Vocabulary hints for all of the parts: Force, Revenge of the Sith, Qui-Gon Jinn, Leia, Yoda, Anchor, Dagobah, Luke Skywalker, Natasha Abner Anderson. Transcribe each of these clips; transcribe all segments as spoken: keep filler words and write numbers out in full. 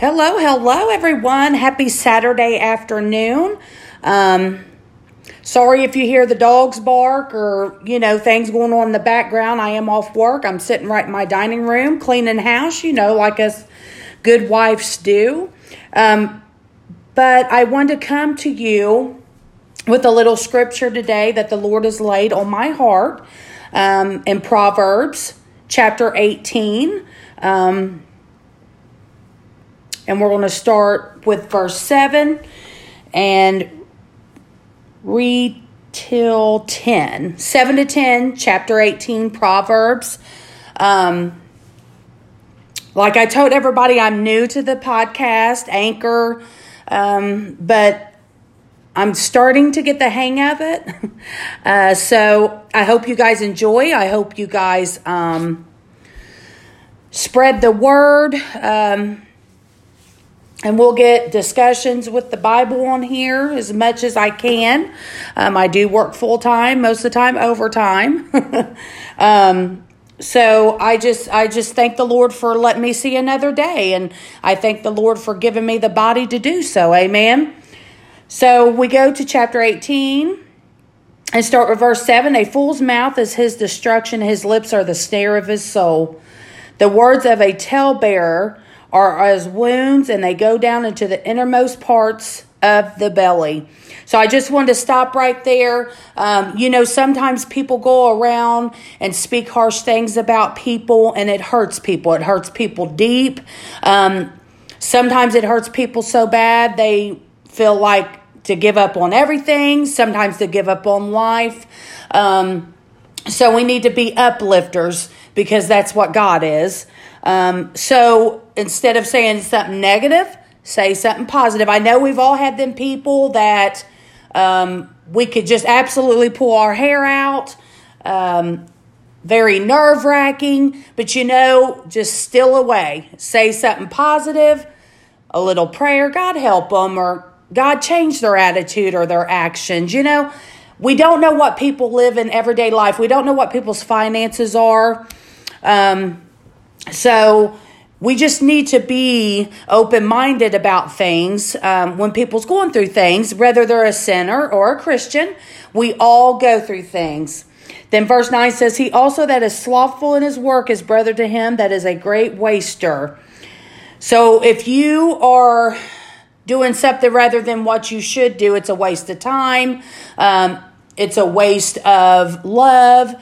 Hello, hello, everyone. Happy Saturday afternoon. Um, sorry if you hear the dogs bark or, you know, things going on in the background. I am off work. I'm sitting right in my dining room cleaning house, you know, like us good wives do. Um, but I wanted to come to you with a little scripture today that the Lord has laid on my heart um, in Proverbs chapter eighteen. Um, and we're going to start with verse seven and read till ten. seven to ten, chapter eighteen, Proverbs. Um, like I told everybody, I'm new to the podcast, Anchor, um, but I'm starting to get the hang of it. Uh, so I hope you guys enjoy. I hope you guys um, spread the word. Um, and we'll get discussions with the Bible on here as much as I can. Um, I do work full time, most of the time overtime. um, so I just, I just thank the Lord for letting me see another day. And I thank the Lord for giving me the body to do so. Amen. So we go to chapter eighteen and start with verse seven. A fool's mouth is his destruction. His lips are the snare of his soul. The words of a talebearer are as wounds, and they go down into the innermost parts of the belly. So I just wanted to stop right there. Um, you know, sometimes people go around and speak harsh things about people, and it hurts people. It hurts people deep. Um, sometimes it hurts people so bad they feel like to give up on everything, sometimes to give up on life. Um, so we need to be uplifters because that's what God is. Um, so instead of saying something negative, say something positive. I know we've all had them people that um, we could just absolutely pull our hair out, um, very nerve-wracking, but you know, just steal away. Say something positive, a little prayer, God help them, or God changed their attitude or their actions. You know, we don't know what people live in everyday life. We don't know what people's finances are. Um, so we just need to be open-minded about things. Um, when people's going through things, whether they're a sinner or a Christian, we all go through things. Then verse nine says, he also that is slothful in his work is brother to him that is a great waster. So if you are doing something rather than what you should do, it's a waste of time. Um, it's a waste of love.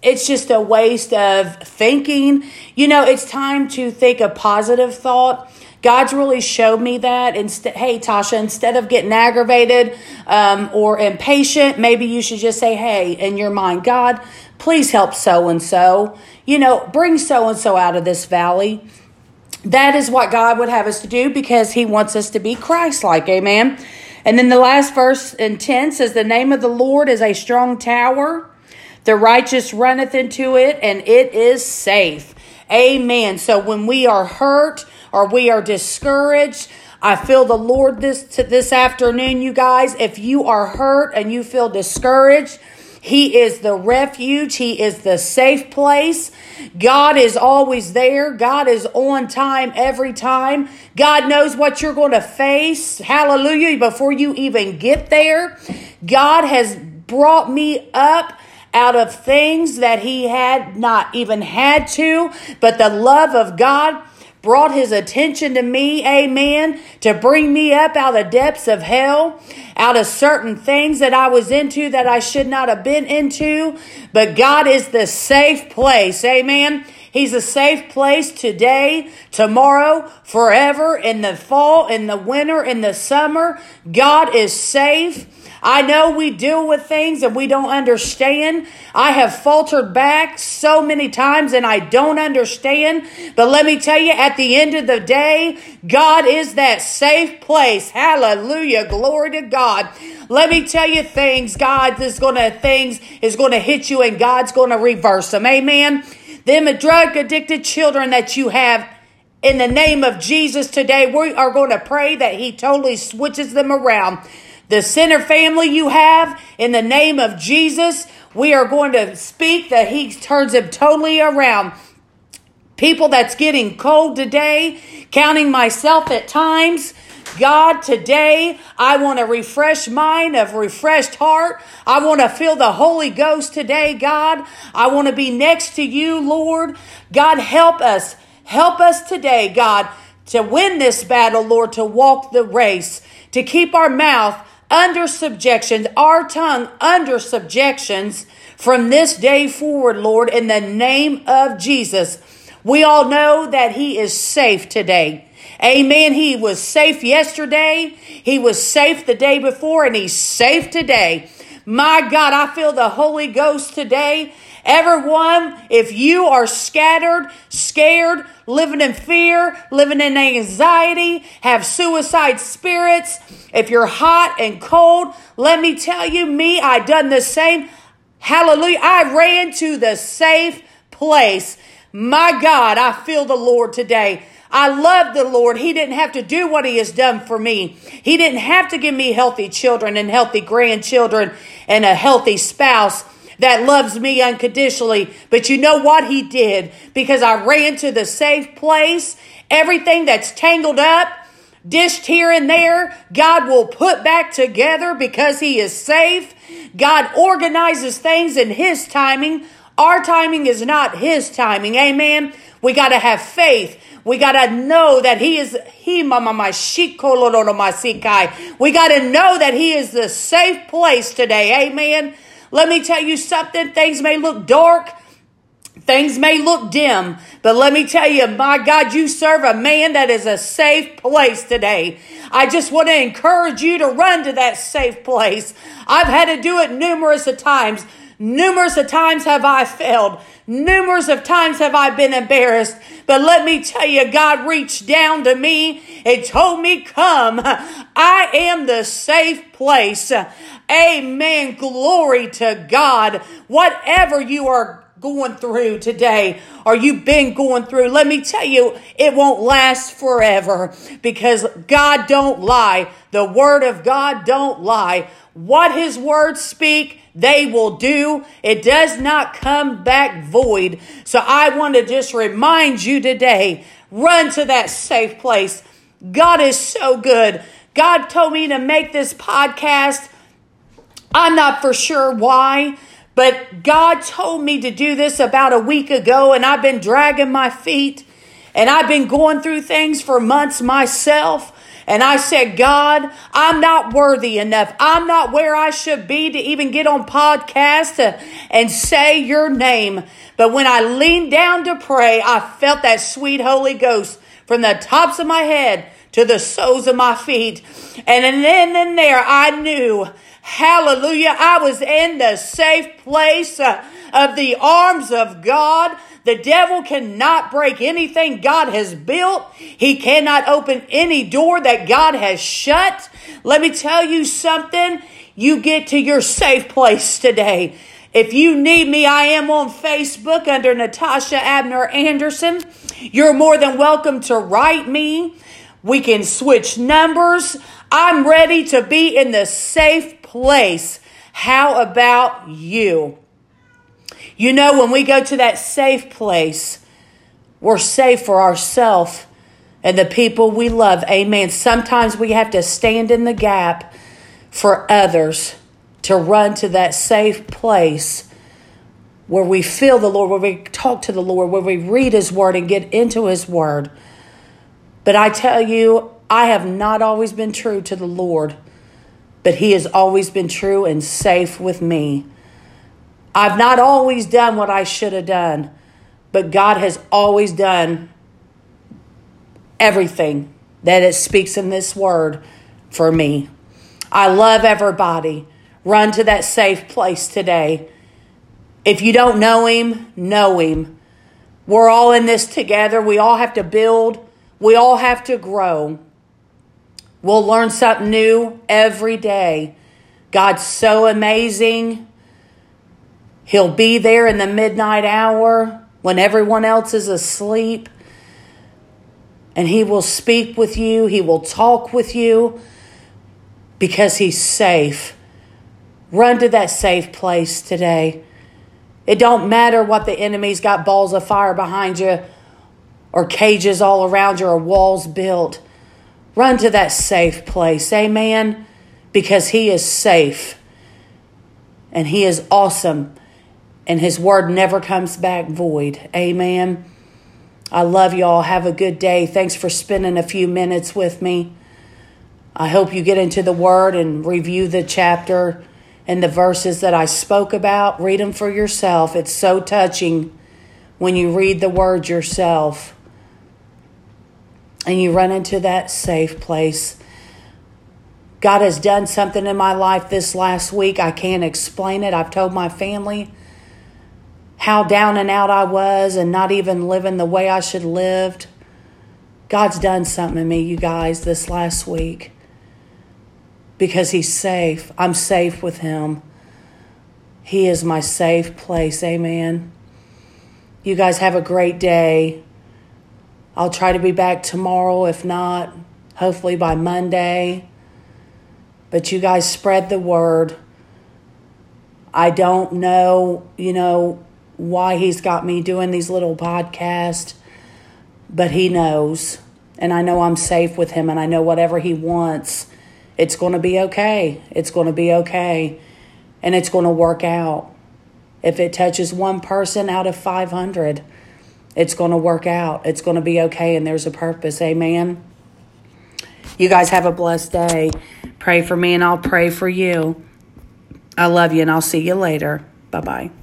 It's just a waste of thinking. You know, it's time to think a positive thought. God's really showed me that. Instead, hey, Tasha, instead of getting aggravated um, or impatient, maybe you should just say, hey, in your mind, God, please help so-and-so. You know, bring so-and-so out of this valley. That is what God would have us to do because he wants us to be Christ-like. Amen. And then the last verse in ten says, the name of the Lord is a strong tower. The righteous runneth into it, and it is safe. Amen. So when we are hurt or we are discouraged, I feel the Lord this to this afternoon, you guys. If you are hurt and you feel discouraged, he is the refuge. He is the safe place. God is always there. God is on time every time. God knows what you're going to face. Hallelujah. Before you even get there, God has brought me up out of things that he had not even had to, but the love of God brought his attention to me, amen, to bring me up out of the depths of hell, out of certain things that I was into that I should not have been into. But God is the safe place, amen. He's a safe place today, tomorrow, forever, in the fall, in the winter, in the summer. God is safe. I know we deal with things that we don't understand. I have faltered back so many times and I don't understand. But let me tell you, at the end of the day, God is that safe place. Hallelujah. Glory to God. Let me tell you things, God is going to, things is going to hit you and God's going to reverse them. Amen. Them drug addicted children that you have, in the name of Jesus today, we are going to pray that he totally switches them around. The sinner family you have, in the name of Jesus, we are going to speak that he turns them totally around. people that's getting cold today, counting myself at times. God, today, I want a refreshed mind, a refreshed heart. I want to feel the Holy Ghost today, God. I want to be next to you, Lord. God, help us. Help us today, God, to win this battle, Lord, to walk the race, to keep our mouth under subjection, our tongue under subjections from this day forward, Lord, in the name of Jesus. We all know that he is safe today. Amen. He was safe yesterday. He was safe the day before, and he's safe today. My God, I feel the Holy Ghost today. Everyone, if you are scattered, scared, living in fear, living in anxiety, have suicide spirits, if you're hot and cold, let me tell you, me, I done the same. Hallelujah. I ran to the safe place. My God, I feel the Lord today. I love the Lord. He didn't have to do what he has done for me. He didn't have to give me healthy children and healthy grandchildren and a healthy spouse that loves me unconditionally. But you know what he did? Because I ran to the safe place. Everything that's tangled up, dished here and there, God will put back together because he is safe. God organizes things in his timing. Our timing is not his timing. Amen. We got to have faith. We got to know that he is, he, mama, my sheik, kolorono, my sikai. We got to know that he is the safe place today. Amen. Let me tell you something. Things may look dark. Things may look dim. But let me tell you, my God, you serve a man that is a safe place today. I just want to encourage you to run to that safe place. I've had to do it numerous of times. Numerous of times have I failed. Numerous of times have I been embarrassed. But let me tell you, God reached down to me and told me, come. I am the safe place. Amen. Glory to God. Whatever you are going through today, or you've been going through, let me tell you, it won't last forever, because God don't lie. The word of God don't lie. What his words speak, they will do. It does not come back void. So I want to just remind you today, run to that safe place. God is so good. God told me to make this podcast. I'm not for sure why, but God told me to do this about a week ago, and I've been dragging my feet, and I've been going through things for months myself. And I said, God, I'm not worthy enough. I'm not where I should be to even get on podcast and say your name. But when I leaned down to pray, I felt that sweet Holy Ghost from the tops of my head to the soles of my feet. And then and there, I knew, hallelujah, I was in the safe place of the arms of God. The devil cannot break anything God has built. He cannot open any door that God has shut. Let me tell you something. You get to your safe place today. If you need me, I am on Facebook under Natasha Abner Anderson. You're more than welcome to write me. We can switch numbers. I'm ready to be in the safe place. How about you? You know, when we go to that safe place, we're safe for ourselves and the people we love. Amen. Sometimes we have to stand in the gap for others to run to that safe place where we feel the Lord, where we talk to the Lord, where we read his word and get into his word. But I tell you, I have not always been true to the Lord, but he has always been true and safe with me. I've not always done what I should have done, but God has always done everything that it speaks in this word for me. I love everybody. Run to that safe place today. If you don't know him, know him. We're all in this together. We all have to build. We all have to grow. We'll learn something new every day. God's so amazing. He'll be there in the midnight hour when everyone else is asleep. And he will speak with you. He will talk with you because he's safe. Run to that safe place today. It don't matter what the enemy's got balls of fire behind you or cages all around you or walls built. Run to that safe place, amen? Because he is safe and he is awesome and his word never comes back void, amen? I love y'all. Have a good day. Thanks for spending a few minutes with me. I hope you get into the word and review the chapter and the verses that I spoke about. Read them for yourself. It's so touching when you read the word yourself and you run into that safe place. God has done something in my life this last week. I can't explain it. I've told my family how down and out I was and not even living the way I should lived. God's done something in me, you guys, this last week. Because he's safe. I'm safe with him. He is my safe place. Amen. You guys have a great day. I'll try to be back tomorrow. If not, hopefully by Monday. But you guys spread the word. I don't know, you know, why he's got me doing these little podcasts. But he knows. And I know I'm safe with him. And I know whatever he wants, it's going to be okay. It's going to be okay. And it's going to work out. If it touches one person out of five hundred, it's going to work out. It's going to be okay. And there's a purpose. Amen. You guys have a blessed day. Pray for me and I'll pray for you. I love you and I'll see you later. Bye-bye.